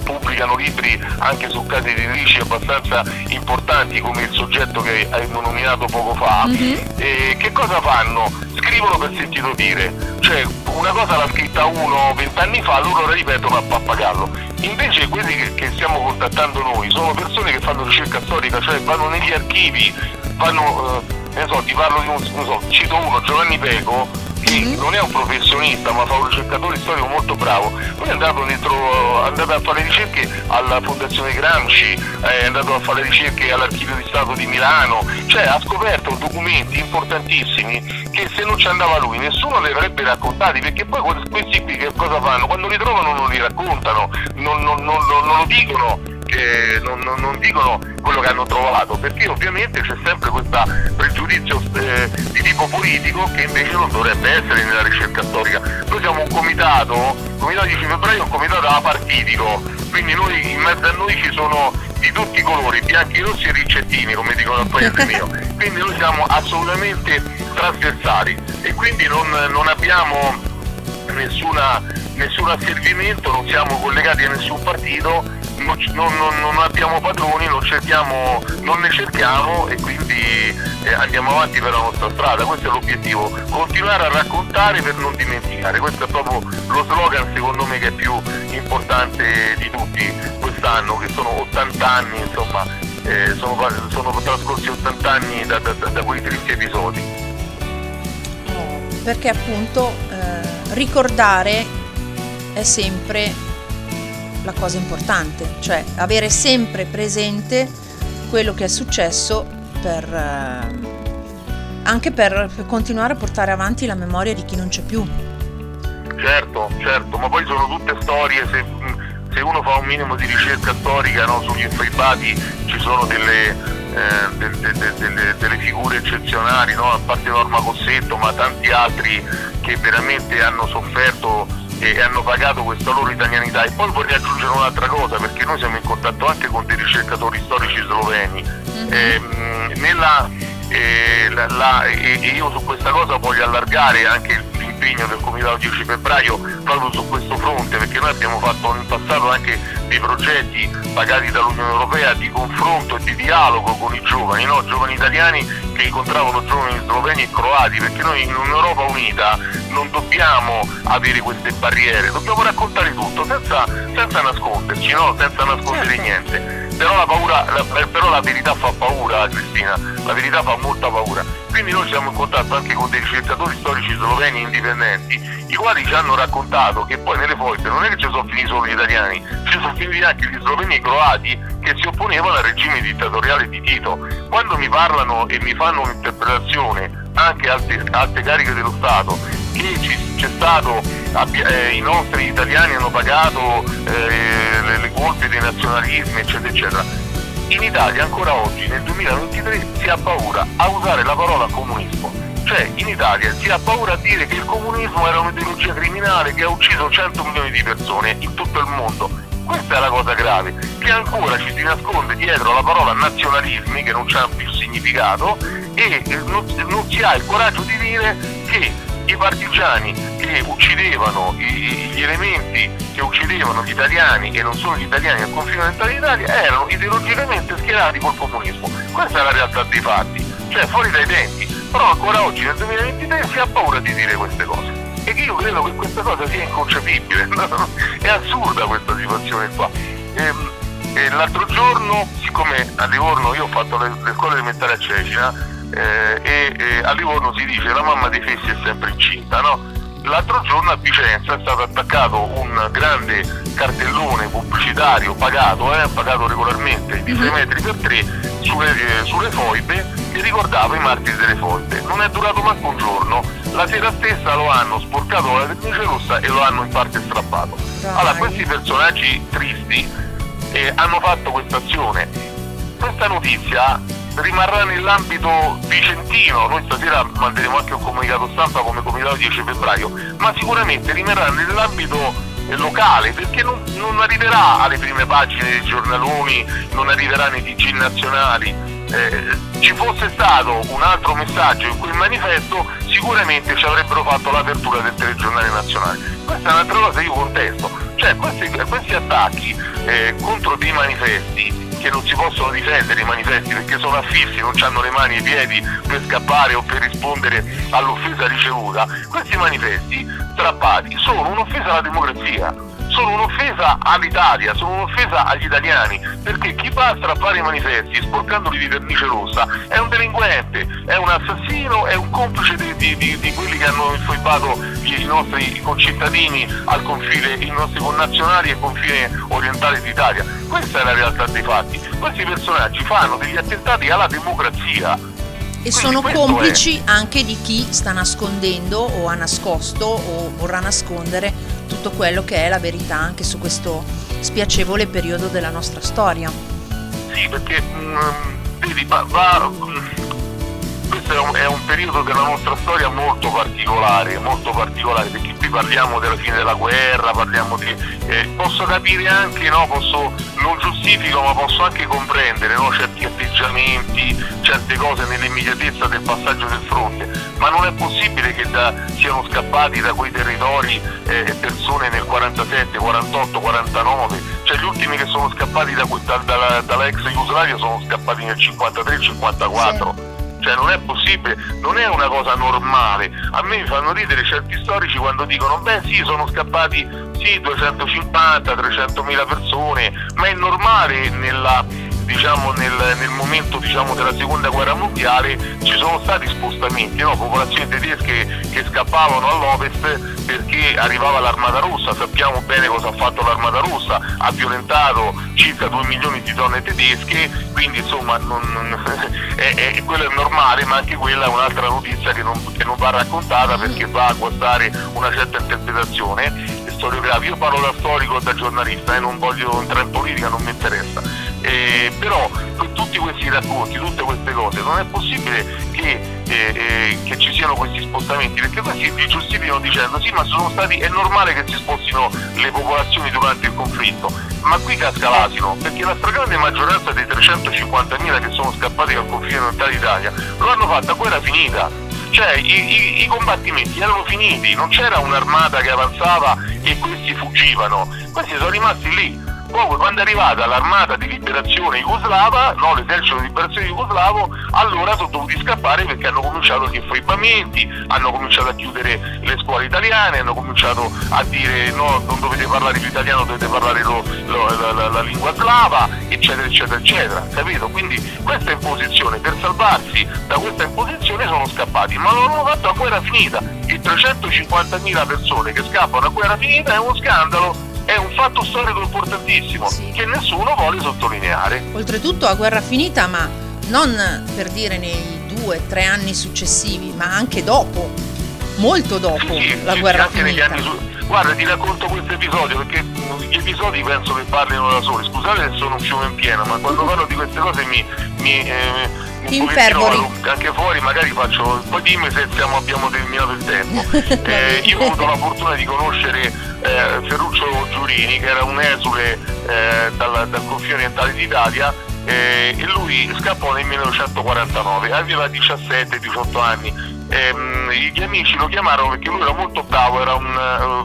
pubblicano libri anche su case editrici abbastanza importanti come il soggetto che hai nominato poco fa, che cosa fanno? Scrivono per sentito dire, cioè una cosa l'ha scritta uno 20 anni fa, loro la ripetono a pappagallo. Invece quelli che stiamo contattando noi sono persone che fanno ricerca storica, cioè vanno negli archivi, cito uno, Giovanni Peco, che non è un professionista ma fa un ricercatore storico molto bravo. Lui è andato a fare ricerche alla Fondazione Gramsci, è andato a fare ricerche all'Archivio di Stato di Milano, cioè ha scoperto documenti importantissimi che se non ci andava lui nessuno li avrebbe raccontati, perché poi questi qui che cosa fanno? Quando li trovano non li raccontano, non lo dicono. Non dicono quello che hanno trovato, perché ovviamente c'è sempre questo pregiudizio di tipo politico che invece non dovrebbe essere nella ricerca storica. Noi siamo un comitato, il Comitato 10 Febbraio è un comitato apartitico, quindi noi, in mezzo a noi ci sono di tutti i colori, bianchi, rossi e riccettini, come dicono al paese mio, quindi noi siamo assolutamente trasversali e quindi non abbiamo nessun asservimento, non siamo collegati a nessun partito. Non abbiamo padroni, non ne cerchiamo e quindi andiamo avanti per la nostra strada. Questo è l'obiettivo, continuare a raccontare per non dimenticare. Questo è proprio lo slogan, secondo me, che è più importante di tutti quest'anno, che sono 80 anni, insomma, sono trascorsi 80 anni da quei tristi episodi. Perché appunto ricordare è sempre la cosa importante, cioè avere sempre presente quello che è successo anche per continuare a portare avanti la memoria di chi non c'è più. Certo, ma poi sono tutte storie, se uno fa un minimo di ricerca storica, no, sugli infoibati ci sono delle delle figure eccezionali, no? A parte Norma Cossetto, ma tanti altri che veramente hanno sofferto e hanno pagato questa loro italianità. E poi vorrei aggiungere un'altra cosa, perché noi siamo in contatto anche con dei ricercatori storici sloveni, io su questa cosa voglio allargare anche l'impegno del Comitato 10 Febbraio proprio su questo fronte, perché noi abbiamo fatto in passato anche dei progetti pagati dall'Unione Europea di confronto e di dialogo con i giovani, no? Giovani italiani che incontravano giovani sloveni e croati, perché noi in un'Europa unita non dobbiamo avere queste barriere, dobbiamo raccontare tutto senza nasconderci, no? Senza nascondere niente. Però la verità fa paura, Cristina, la verità fa molta paura. Quindi noi siamo in contatto anche con dei ricercatori storici sloveni indipendenti, i quali ci hanno raccontato che poi nelle foibe non è che ci sono finiti solo gli italiani, ci sono finiti anche gli sloveni e i croati che si opponevano al regime dittatoriale di Tito. Quando mi parlano e mi fanno un'interpretazione anche alte cariche dello Stato, che c'è stato, i nostri italiani hanno pagato le colpe dei nazionalismi, eccetera eccetera. In Italia ancora oggi nel 2023 si ha paura a usare la parola comunismo, cioè in Italia si ha paura a dire che il comunismo era un'ideologia criminale che ha ucciso 100 milioni di persone in tutto il mondo. Questa è la cosa grave, che ancora ci si nasconde dietro alla parola nazionalismi, che non c'ha più significato, e non si ha il coraggio di dire che i partigiani che uccidevano gli elementi che uccidevano gli italiani, e non solo gli italiani al confine dell'Italia, erano ideologicamente schierati col comunismo. Questa è la realtà dei fatti, cioè fuori dai denti. Però ancora oggi nel 2023 si ha paura di dire queste cose, e io credo che questa cosa sia inconcepibile. È assurda questa situazione qua. L'altro giorno, siccome a Livorno io ho fatto le scuole elementari a Cecina, a Livorno si dice la mamma dei fessi è sempre incinta, no? L'altro giorno a Vicenza è stato attaccato un grande cartellone pubblicitario pagato regolarmente di 6 metri per 3 sulle foibe, che ricordava i martiri delle foibe. Non è durato manco un giorno, la sera stessa lo hanno sporcato con la vernice rossa e lo hanno in parte strappato. Allora, questi personaggi tristi hanno fatto questa azione. Questa notizia rimarrà nell'ambito vicentino, noi stasera manderemo anche un comunicato stampa come Comitato 10 Febbraio, ma sicuramente rimarrà nell'ambito locale, perché non arriverà alle prime pagine dei giornaloni, non arriverà nei TG nazionali. Ci fosse stato un altro messaggio in quel manifesto, sicuramente ci avrebbero fatto l'apertura del telegiornale nazionale. Questa è un'altra cosa che io contesto, cioè questi attacchi contro dei manifesti che non si possono difendere, i manifesti, perché sono affissi, non hanno le mani e i piedi per scappare o per rispondere all'offesa ricevuta. Questi manifesti strappati sono un'offesa alla democrazia, sono un'offesa all'Italia, sono un'offesa agli italiani, perché chi va a strappare i manifesti sporcandoli di vernice rossa è un delinquente, è un assassino, è un complice di quelli che hanno infoibato i nostri concittadini al confine, i nostri connazionali al confine orientale d'Italia. Questa è la realtà dei fatti. Questi personaggi fanno degli attentati alla democrazia e sono complici anche di chi sta nascondendo o ha nascosto o vorrà nascondere tutto quello che è la verità anche su questo spiacevole periodo della nostra storia. Sì, perché vedi, questo è un periodo della nostra storia molto particolare, perché qui parliamo della fine della guerra, parliamo di posso capire anche, no? Non giustifico, ma posso anche comprendere, no? Certi atteggiamenti, certe cose nell'immediatezza del passaggio del fronte, ma non è possibile che siano scappati da quei territori persone nel 47, 48, 49, cioè gli ultimi che sono scappati dalla ex Jugoslavia sono scappati nel 53, 54. Sì. Cioè non è possibile, non è una cosa normale. A me mi fanno ridere certi storici quando dicono sono scappati 250-300.000 persone, ma è normale nel momento della seconda guerra mondiale ci sono stati spostamenti, no? Popolazioni tedesche che scappavano all'ovest perché arrivava l'Armata Rossa. Sappiamo bene cosa ha fatto l'Armata Rossa, ha violentato circa 2 milioni di donne tedesche, quindi insomma quello è normale, ma anche quella è un'altra notizia che non va raccontata perché va a guastare una certa interpretazione storiografica. Io parlo da storico e da giornalista, non voglio entrare in politica, non mi interessa. Però tutti tutti questi racconti, tutte queste cose, non è possibile che ci siano questi spostamenti, perché questi li giustificano dicendo sì, ma sono stati, è normale che si spostino le popolazioni durante il conflitto, ma qui casca l'asino, perché la stragrande maggioranza dei 350.000 che sono scappati dal confine orientale d'Italia lo hanno fatta a guerra finita. Cioè i combattimenti erano finiti, non c'era un'armata che avanzava e questi fuggivano, questi sono rimasti lì. Poi quando è arrivata l'armata di liberazione jugoslava, no, l'esercito di liberazione jugoslavo, allora sono dovuti scappare perché hanno cominciato gli affibamenti, hanno cominciato a chiudere le scuole italiane, hanno cominciato a dire no, non dovete parlare più italiano, dovete parlare la lingua slava, eccetera eccetera eccetera, capito? Quindi questa imposizione, per salvarsi da questa imposizione sono scappati, ma non hanno fatto a guerra finita, e 350.000 persone che scappano a guerra finita è uno scandalo, è un fatto storico importantissimo, sì, che nessuno vuole sottolineare. Oltretutto a guerra finita, ma non per dire nei 2-3 anni successivi, ma anche dopo, molto dopo, sì, la guerra finita. Negli anni... Guarda, ti racconto questo episodio perché gli episodi penso che parlino da soli. Scusate se sono un fiume in piena, ma quando parlo di queste cose mi impervori. Anche fuori magari faccio, poi dimmi se abbiamo terminato il tempo. Io ho avuto la fortuna di conoscere Ferruccio Giurini, che era un esule dal confine orientale d'Italia, e lui scappò nel 1949, aveva 17-18 anni. Gli amici lo chiamarono perché lui era molto bravo,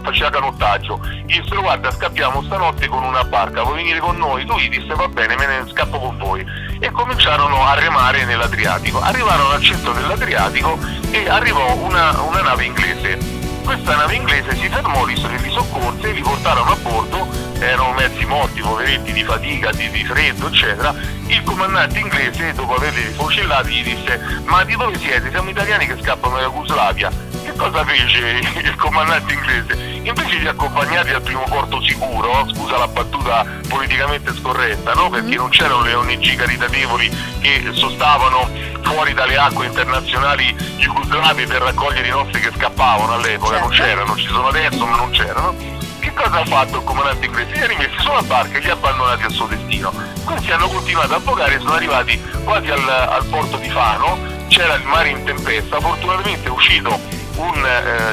faceva canottaggio, gli dissero guarda, scappiamo stanotte con una barca, vuoi venire con noi? Lui disse va bene, me ne scappo con voi, e cominciarono a remare nell'Adriatico. Arrivarono al centro dell'Adriatico e arrivò una nave inglese. Questa nave inglese si fermò, li soccorse, li portarono a bordo, erano mezzi morti, poveretti, di fatica, di freddo eccetera. Il comandante inglese, dopo averli fucilati, gli disse ma di dove siete? Siamo italiani che scappano dalla Jugoslavia. Che cosa fece il comandante inglese? Invece di accompagnarli al primo porto sicuro, scusa la battuta politicamente scorretta, no? Perché non c'erano le ONG caritatevoli che sostavano fuori dalle acque internazionali jugoslavi per raccogliere i nostri che scappavano all'epoca, non c'erano, ci sono adesso ma non c'erano. Che cosa ha fatto il comandante inglese? Li ha rimessi sulla barca e li ha abbandonati al suo destino. Questi hanno continuato a vogare e sono arrivati quasi al porto di Fano, c'era il mare in tempesta, fortunatamente è uscito un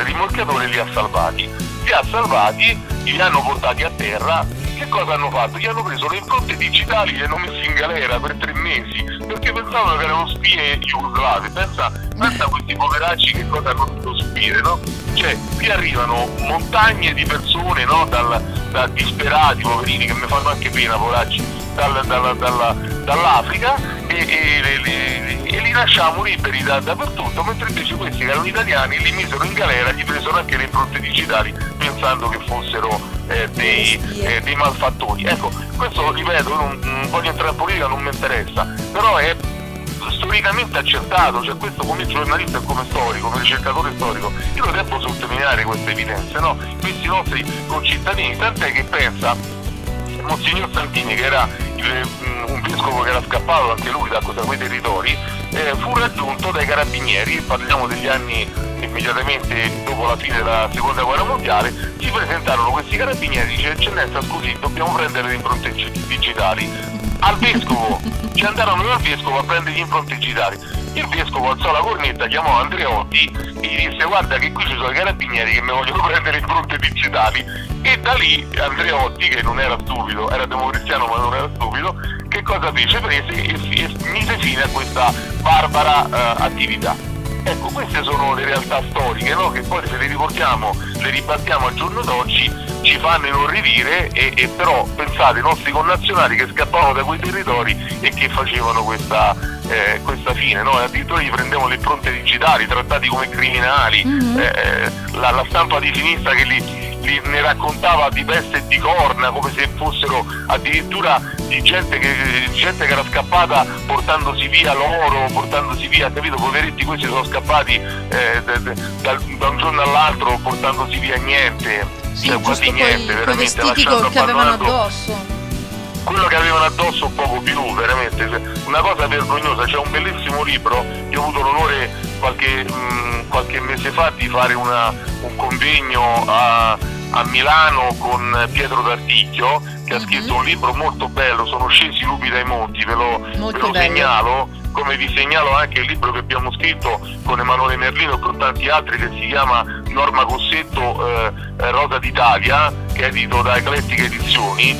rimorchiatore e li ha salvati, li hanno portati a terra. Che cosa hanno fatto? Gli hanno preso le impronte digitali, li hanno messi in galera per 3 mesi, perché pensavano che erano spie jugoslave. Pensa a questi poveracci che cosa hanno dovuto subire, no? Cioè, qui arrivano montagne di persone, no? Da disperati, poverini, che mi fanno anche pena, poveracci, dall'Africa, e li lasciamo liberi dappertutto, mentre invece questi che erano italiani li misero in galera, gli presero anche le impronte digitali, pensando che fossero dei malfattori. Ecco, questo ripeto, non voglio entrare in politica, non mi interessa, però è storicamente accertato, cioè questo come giornalista e come storico, come ricercatore storico, io lo devo sottolineare queste evidenze, no? Questi nostri concittadini, tant'è che pensa Monsignor Santini, che era un vescovo che era scappato anche lui da quei territori, fu raggiunto dai carabinieri, parliamo degli anni immediatamente dopo la fine della seconda guerra mondiale. Si presentarono questi carabinieri e dice eccellenza scusi, dobbiamo prendere le impronte digitali al vescovo. Ci andarono dal vescovo a prendere gli impronte digitali, il vescovo alzò la cornetta, chiamò Andreotti e gli disse guarda che qui ci sono i carabinieri che mi vogliono prendere le impronte digitali, e da lì Andreotti, che non era stupido, era democristiano ma non era stupido, che cosa fece? Prese e mise fine a questa barbara attività. Ecco, queste sono le realtà storiche, no? Che poi se le riportiamo, le ribattiamo al giorno d'oggi, ci fanno inorridire, e però pensate, i nostri connazionali che scappavano da quei territori e che facevano questa fine, no? Addirittura gli prendevano le impronte digitali, trattati come criminali, la stampa di sinistra che ne raccontava di peste e di corna, come se fossero addirittura di gente che era scappata portandosi via l'oro, portandosi via, capito? Poveretti, questi sono scappati da un giorno all'altro portandosi via niente, sì, cioè quasi niente, veramente, lasciando abbandonato quello che avevano addosso, poco più, veramente una cosa vergognosa. C'è un bellissimo libro, io ho avuto l'onore qualche mese fa di fare un convegno a Milano con Pietro Tarticchio, che ha scritto un libro molto bello, Sono scesi i lupi dai monti, ve lo segnalo, come vi segnalo anche il libro che abbiamo scritto con Emanuele Merlino e con tanti altri, che si chiama Norma Cossetto, Rosa d'Italia, che è edito da Eclettiche Edizioni.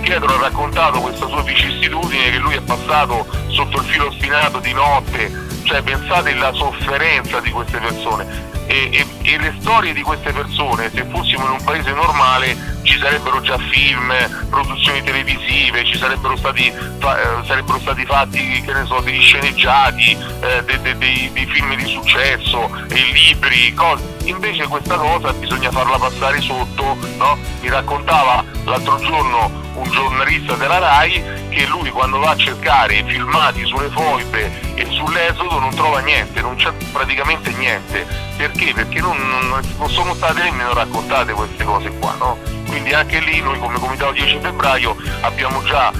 Pietro ha raccontato questa sua vicissitudine, che lui è passato sotto il filo spinato di notte, cioè pensate la sofferenza di queste persone. E le storie di queste persone, se fossimo in un paese normale, ci sarebbero già film, produzioni televisive, ci sarebbero stati fatti, che ne so, degli sceneggiati, dei film di successo, dei libri, cose. Invece questa cosa bisogna farla passare sotto, no? Mi raccontava l'altro giorno un giornalista della Rai che lui, quando va a cercare i filmati sulle foibe e sull'esodo, non trova niente, non c'è praticamente niente. Perché? Perché non sono state nemmeno raccontate queste cose qua, no? Quindi anche lì noi, come Comitato 10 Febbraio, abbiamo già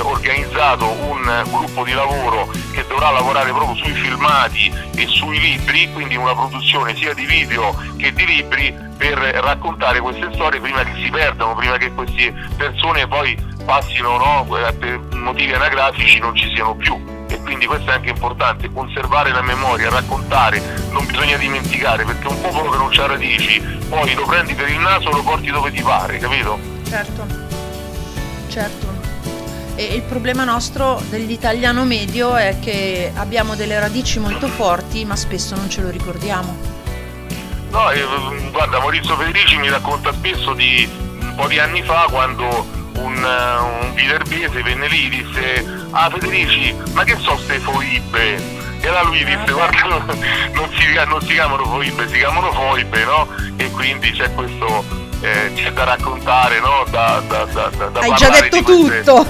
organizzato un gruppo di lavoro che dovrà lavorare proprio sui filmati e sui libri, quindi una produzione sia di video che di libri, per raccontare queste storie prima che si perdano, prima che queste persone poi passino, no, per motivi anagrafici non ci siano più. E quindi questo è anche importante, conservare la memoria, raccontare, non bisogna dimenticare, perché un popolo che non c'ha radici poi lo prendi per il naso, lo porti dove ti pare, capito? Certo. E il problema nostro dell'italiano medio è che abbiamo delle radici molto forti, ma spesso non ce lo ricordiamo. No, guarda, Maurizio Federici mi racconta spesso di un po' di anni fa, quando un viterbese venne lì e disse: ah, Federici, ma che so ste foibe? E allora lui disse: guarda, non si chiamano foibe, si chiamano foibe, no? E quindi c'è questo, c'è da raccontare, no? Da hai già detto tutto!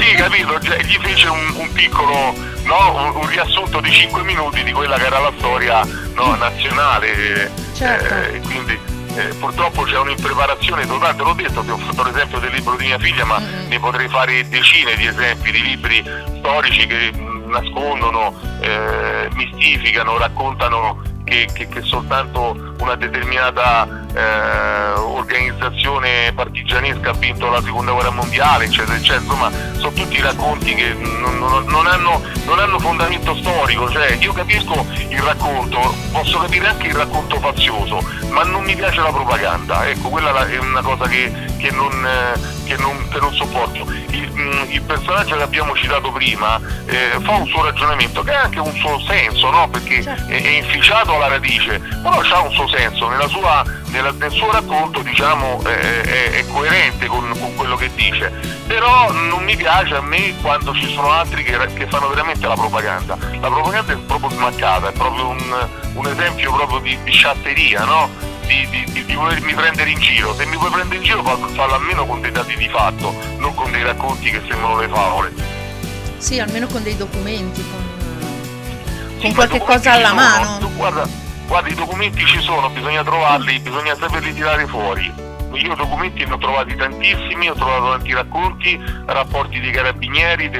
Sì, capito? Gli fece un piccolo, no? Un riassunto di 5 minuti di quella che era la storia, no, nazionale. Certo. Quindi purtroppo c'è un'impreparazione totale, te l'ho detto, ti ho fatto l'esempio del libro di mia figlia, ma ne potrei fare decine di esempi di libri storici che nascondono, mistificano, raccontano che soltanto una determinata organizzazione partigianesca ha vinto la seconda guerra mondiale, eccetera. Insomma, sono tutti racconti che non hanno fondamento storico. Cioè, io capisco il racconto, posso capire anche il racconto fazioso, ma non mi piace la propaganda, ecco, quella è una cosa che non sopporto. Il personaggio che abbiamo citato prima fa un suo ragionamento che ha anche un suo senso, no? Perché certo, è inficiato alla radice, però ha un suo senso, nel suo racconto, diciamo, è coerente con quello che dice. Però non mi piace a me quando ci sono altri che fanno veramente la propaganda. La propaganda è proprio smaccata, è proprio un esempio proprio di sciatteria, no? Di volermi prendere in giro. Se mi vuoi prendere in giro, fallo almeno con dei dati di fatto, non con dei racconti che sembrano le favole. Sì, almeno con dei documenti, con qualche cosa alla mano. Guarda, i documenti ci sono, bisogna trovarli, bisogna saperli tirare fuori. Io documenti ne ho trovati tantissimi, ho trovato tanti racconti, rapporti dei carabinieri,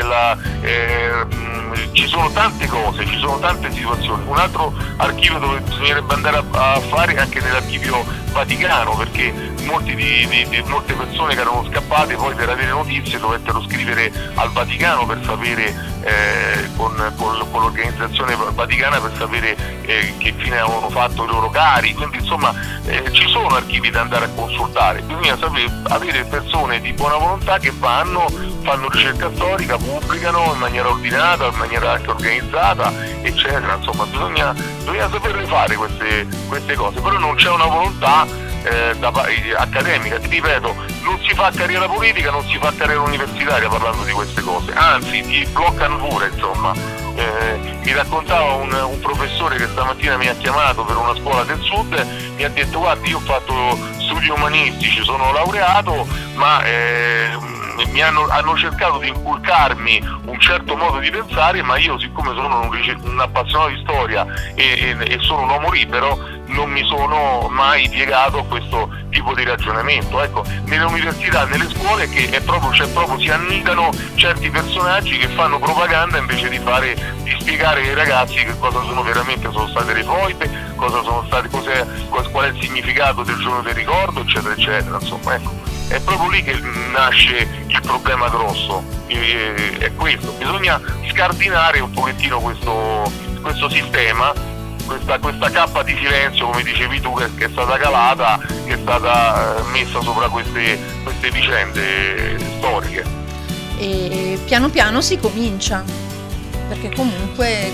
ci sono tante cose, ci sono tante situazioni. Un altro archivio dove bisognerebbe andare a fare è anche nell'archivio Vaticano, perché molte persone che erano scappate poi, per avere notizie, dovettero scrivere al Vaticano per sapere, con l'organizzazione vaticana, per sapere che fine avevano fatto i loro cari. Quindi insomma ci sono archivi da andare a consultare, bisogna sapere, avere persone di buona volontà che fanno ricerca storica, pubblicano in maniera ordinata, in maniera anche organizzata, eccetera. Insomma, bisogna saperle fare queste cose, però non c'è una volontà accademica. Ti ripeto, non si fa carriera politica, non si fa carriera universitaria parlando di queste cose, anzi ti bloccano pure, insomma. Mi raccontava un professore che stamattina mi ha chiamato per una scuola del sud, mi ha detto: guardi, io ho fatto studi umanistici, sono laureato, ma hanno cercato di inculcarmi un certo modo di pensare, ma io, siccome sono un appassionato di storia e sono un uomo libero, non mi sono mai piegato a questo tipo di ragionamento. Ecco, nelle università, nelle scuole che si annidano certi personaggi che fanno propaganda invece di spiegare ai ragazzi che cosa sono state le foibe, qual è il significato del giorno del ricordo, eccetera, eccetera. Insomma, ecco. è proprio lì che nasce il problema grosso, è questo, bisogna scardinare un pochettino questo sistema, questa cappa di silenzio, come dicevi tu, che è stata calata, che è stata messa sopra queste vicende storiche. E piano piano si comincia, perché comunque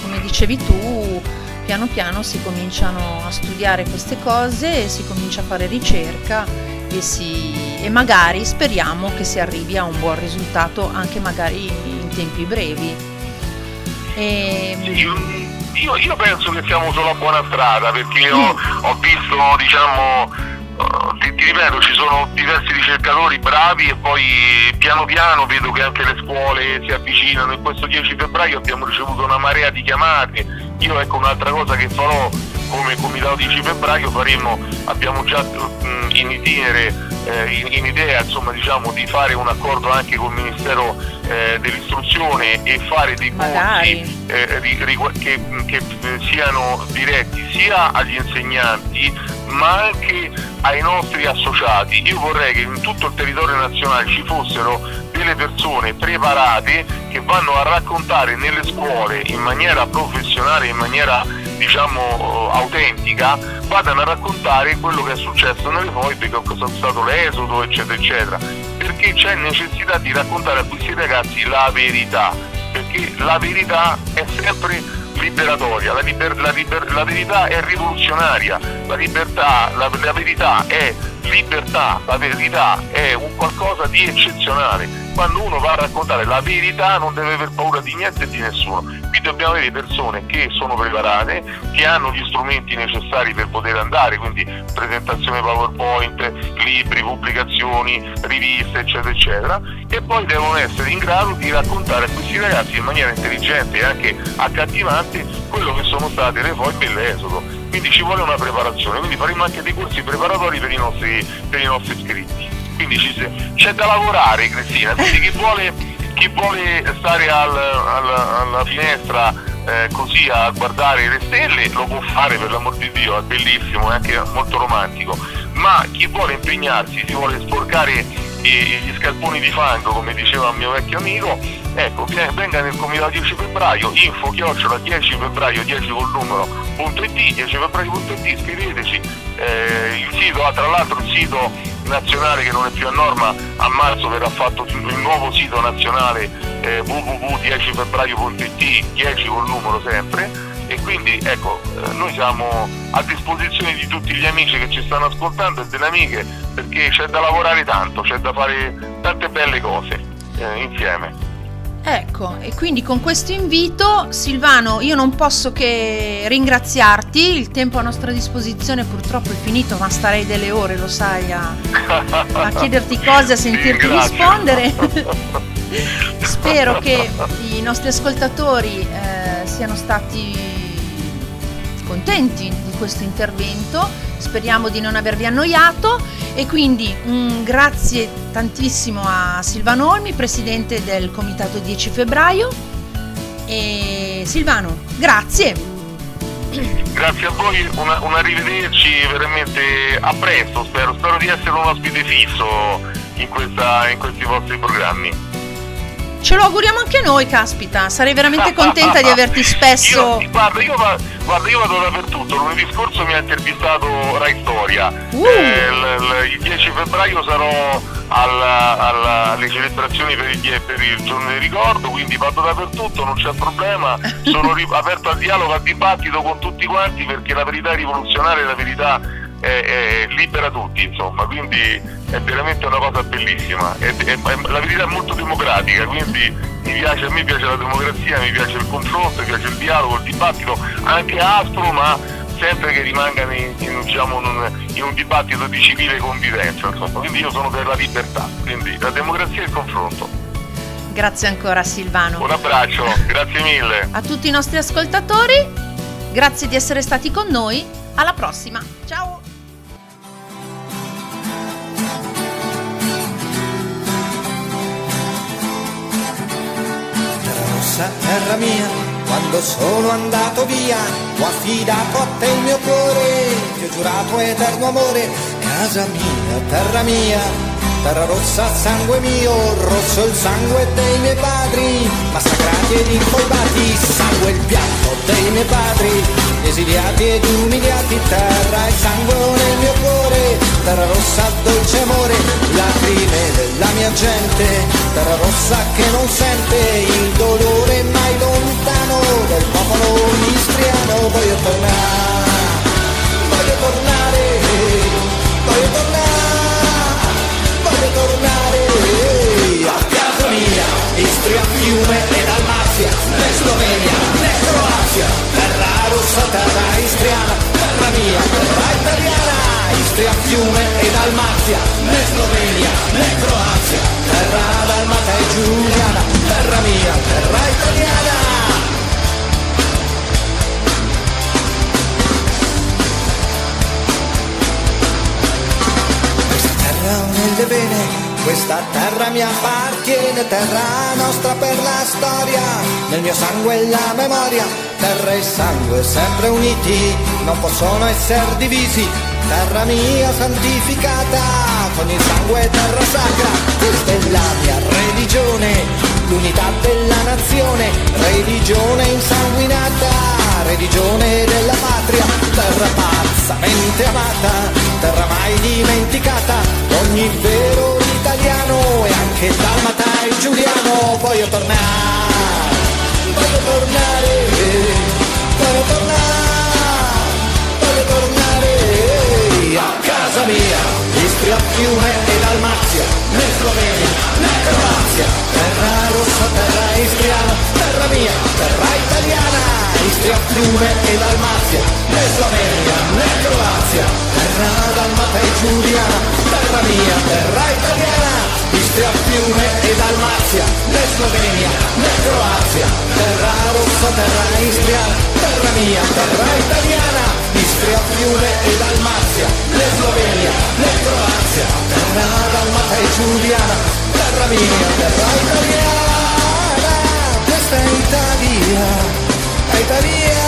come dicevi tu, piano piano si cominciano a studiare queste cose, si comincia a fare ricerca e magari speriamo che si arrivi a un buon risultato, anche magari in tempi brevi. Io penso che siamo sulla buona strada, perché io ho visto, diciamo, ti ripeto, ci sono diversi ricercatori bravi e poi piano piano vedo che anche le scuole si avvicinano, e questo 10 febbraio abbiamo ricevuto una marea di chiamate. Io, ecco, un'altra cosa che farò come Comitato 10 febbraio, abbiamo già in idea, insomma, diciamo, di fare un accordo anche col Ministero dell'Istruzione e fare dei corsi che siano diretti sia agli insegnanti ma anche ai nostri associati. Io vorrei che in tutto il territorio nazionale ci fossero delle persone preparate che vanno a raccontare nelle scuole in maniera professionale, in maniera, diciamo, autentica, vadano a raccontare quello che è successo nelle foibe, che è stato l'esodo, eccetera eccetera, perché c'è necessità di raccontare a questi ragazzi la verità, perché la verità è sempre liberatoria, la verità è rivoluzionaria, la verità è libertà, la verità è un qualcosa di eccezionale. Quando uno va a raccontare la verità non deve aver paura di niente e di nessuno. Qui dobbiamo avere persone che sono preparate, che hanno gli strumenti necessari per poter andare, quindi presentazione PowerPoint, libri, pubblicazioni, riviste, eccetera eccetera, e poi devono essere in grado di raccontare a questi ragazzi in maniera intelligente e anche accattivante quello che sono state le foibe e l'esodo. Quindi ci vuole una preparazione, quindi faremo anche dei corsi preparatori per i nostri iscritti. Quindi c'è da lavorare, Cristina, quindi chi vuole stare alla finestra così a guardare le stelle lo può fare, per l'amor di Dio, è bellissimo, è anche molto romantico, ma chi vuole impegnarsi, si vuole sporcare gli scalponi di fango, come diceva il mio vecchio amico, ecco, venga nel Comitato 10 febbraio, info@10febbraio 10 col numero.it, 10febbraio.it, iscriveteci. Il sito ha, tra l'altro, il sito nazionale che non è più a norma, a marzo verrà fatto il nuovo sito nazionale, www.10febbraio.it, 10 col numero sempre, e quindi, ecco, noi siamo a disposizione di tutti gli amici che ci stanno ascoltando e delle amiche, perché c'è da lavorare tanto, c'è da fare tante belle cose insieme. Ecco, e quindi con questo invito, Silvano, io non posso che ringraziarti, il tempo a nostra disposizione purtroppo è finito, ma starei delle ore, lo sai, a chiederti cose, a sentirti rispondere. Spero che i nostri ascoltatori siano stati contenti di questo intervento, speriamo di non avervi annoiato, e quindi grazie tantissimo a Silvano Olmi, presidente del Comitato 10 febbraio. E Silvano, grazie. Grazie a voi, un arrivederci, veramente a presto, spero di essere un ospite fisso in questi vostri programmi. Ce lo auguriamo anche noi, caspita, sarei veramente contenta di averti spesso. Io vado dappertutto, lunedì scorso mi ha intervistato Rai Storia, il 10 febbraio sarò alle celebrazioni per il giorno del ricordo, quindi vado dappertutto, non c'è problema, sono aperto al dialogo, al dibattito con tutti quanti, perché la verità è rivoluzionaria, la verità è libera tutti, insomma, quindi è veramente una cosa bellissima, la verità è molto democratica, quindi a me piace la democrazia, mi piace il confronto, mi piace il dialogo, il dibattito, anche aspro, ma sempre che rimanga in un dibattito di civile convivenza, insomma. Quindi io sono per la libertà, quindi la democrazia e il confronto. Grazie ancora, Silvano. Un abbraccio, grazie mille. A tutti i nostri ascoltatori, grazie di essere stati con noi, alla prossima, ciao! Terra mia, quando sono andato via, ho affidato a te il mio cuore, ti ho giurato eterno amore. Casa mia, terra mia, terra rossa, sangue mio, rosso il sangue dei miei padri, massacrati ed incolbati, sangue il piatto dei miei padri, esiliati ed umiliati, terra e sangue nel mio cuore, terra rossa, dolce amore, lacrime della mia gente, terra rossa che non sente il dolore mai lontano del popolo istriano. Voglio tornare, voglio tornare, voglio tornare, voglio tornare a casa mia, Istria, Fiume e Dalmazia, né Slovenia, né Croazia, terra rossa, terra istriana, terra mia, terra italiana, Istria, Fiume e Dalmazia, né Slovenia, né Croazia, terra dalmata e giuliana, terra mia, terra italiana. Nelle vene, questa terra mi appartiene, terra nostra per la storia, nel mio sangue la memoria, terra e sangue sempre uniti, non possono essere divisi, terra mia santificata, con il sangue terra sacra, questa è la mia religione, l'unità della nazione, religione insanguinata, religione della patria, terra pazzamente amata, terra mai dimenticata, ogni vero italiano e anche dalmata e giuliano. Voglio tornare, voglio tornare, voglio tornare, voglio tornare a casa mia, Istria, Fiume e Dalmazia, né Slovenia, né Croazia, terra rossa, terra istriana, terra mia, terra italiana, Istria, Fiume e Dalmazia, né Slovenia, né Croazia, terra dalmata e giuliana, terra mia, terra italiana, Istria, Fiume e Dalmazia, né Slovenia, né Croazia, terra rossa, terra istriana, terra mia, terra italiana, Istria, Fiume e Dalmazia, né Slovenia, né Croazia, terra dalmata e giuliana, terra mia, terra italiana, questa è Italia. Italia,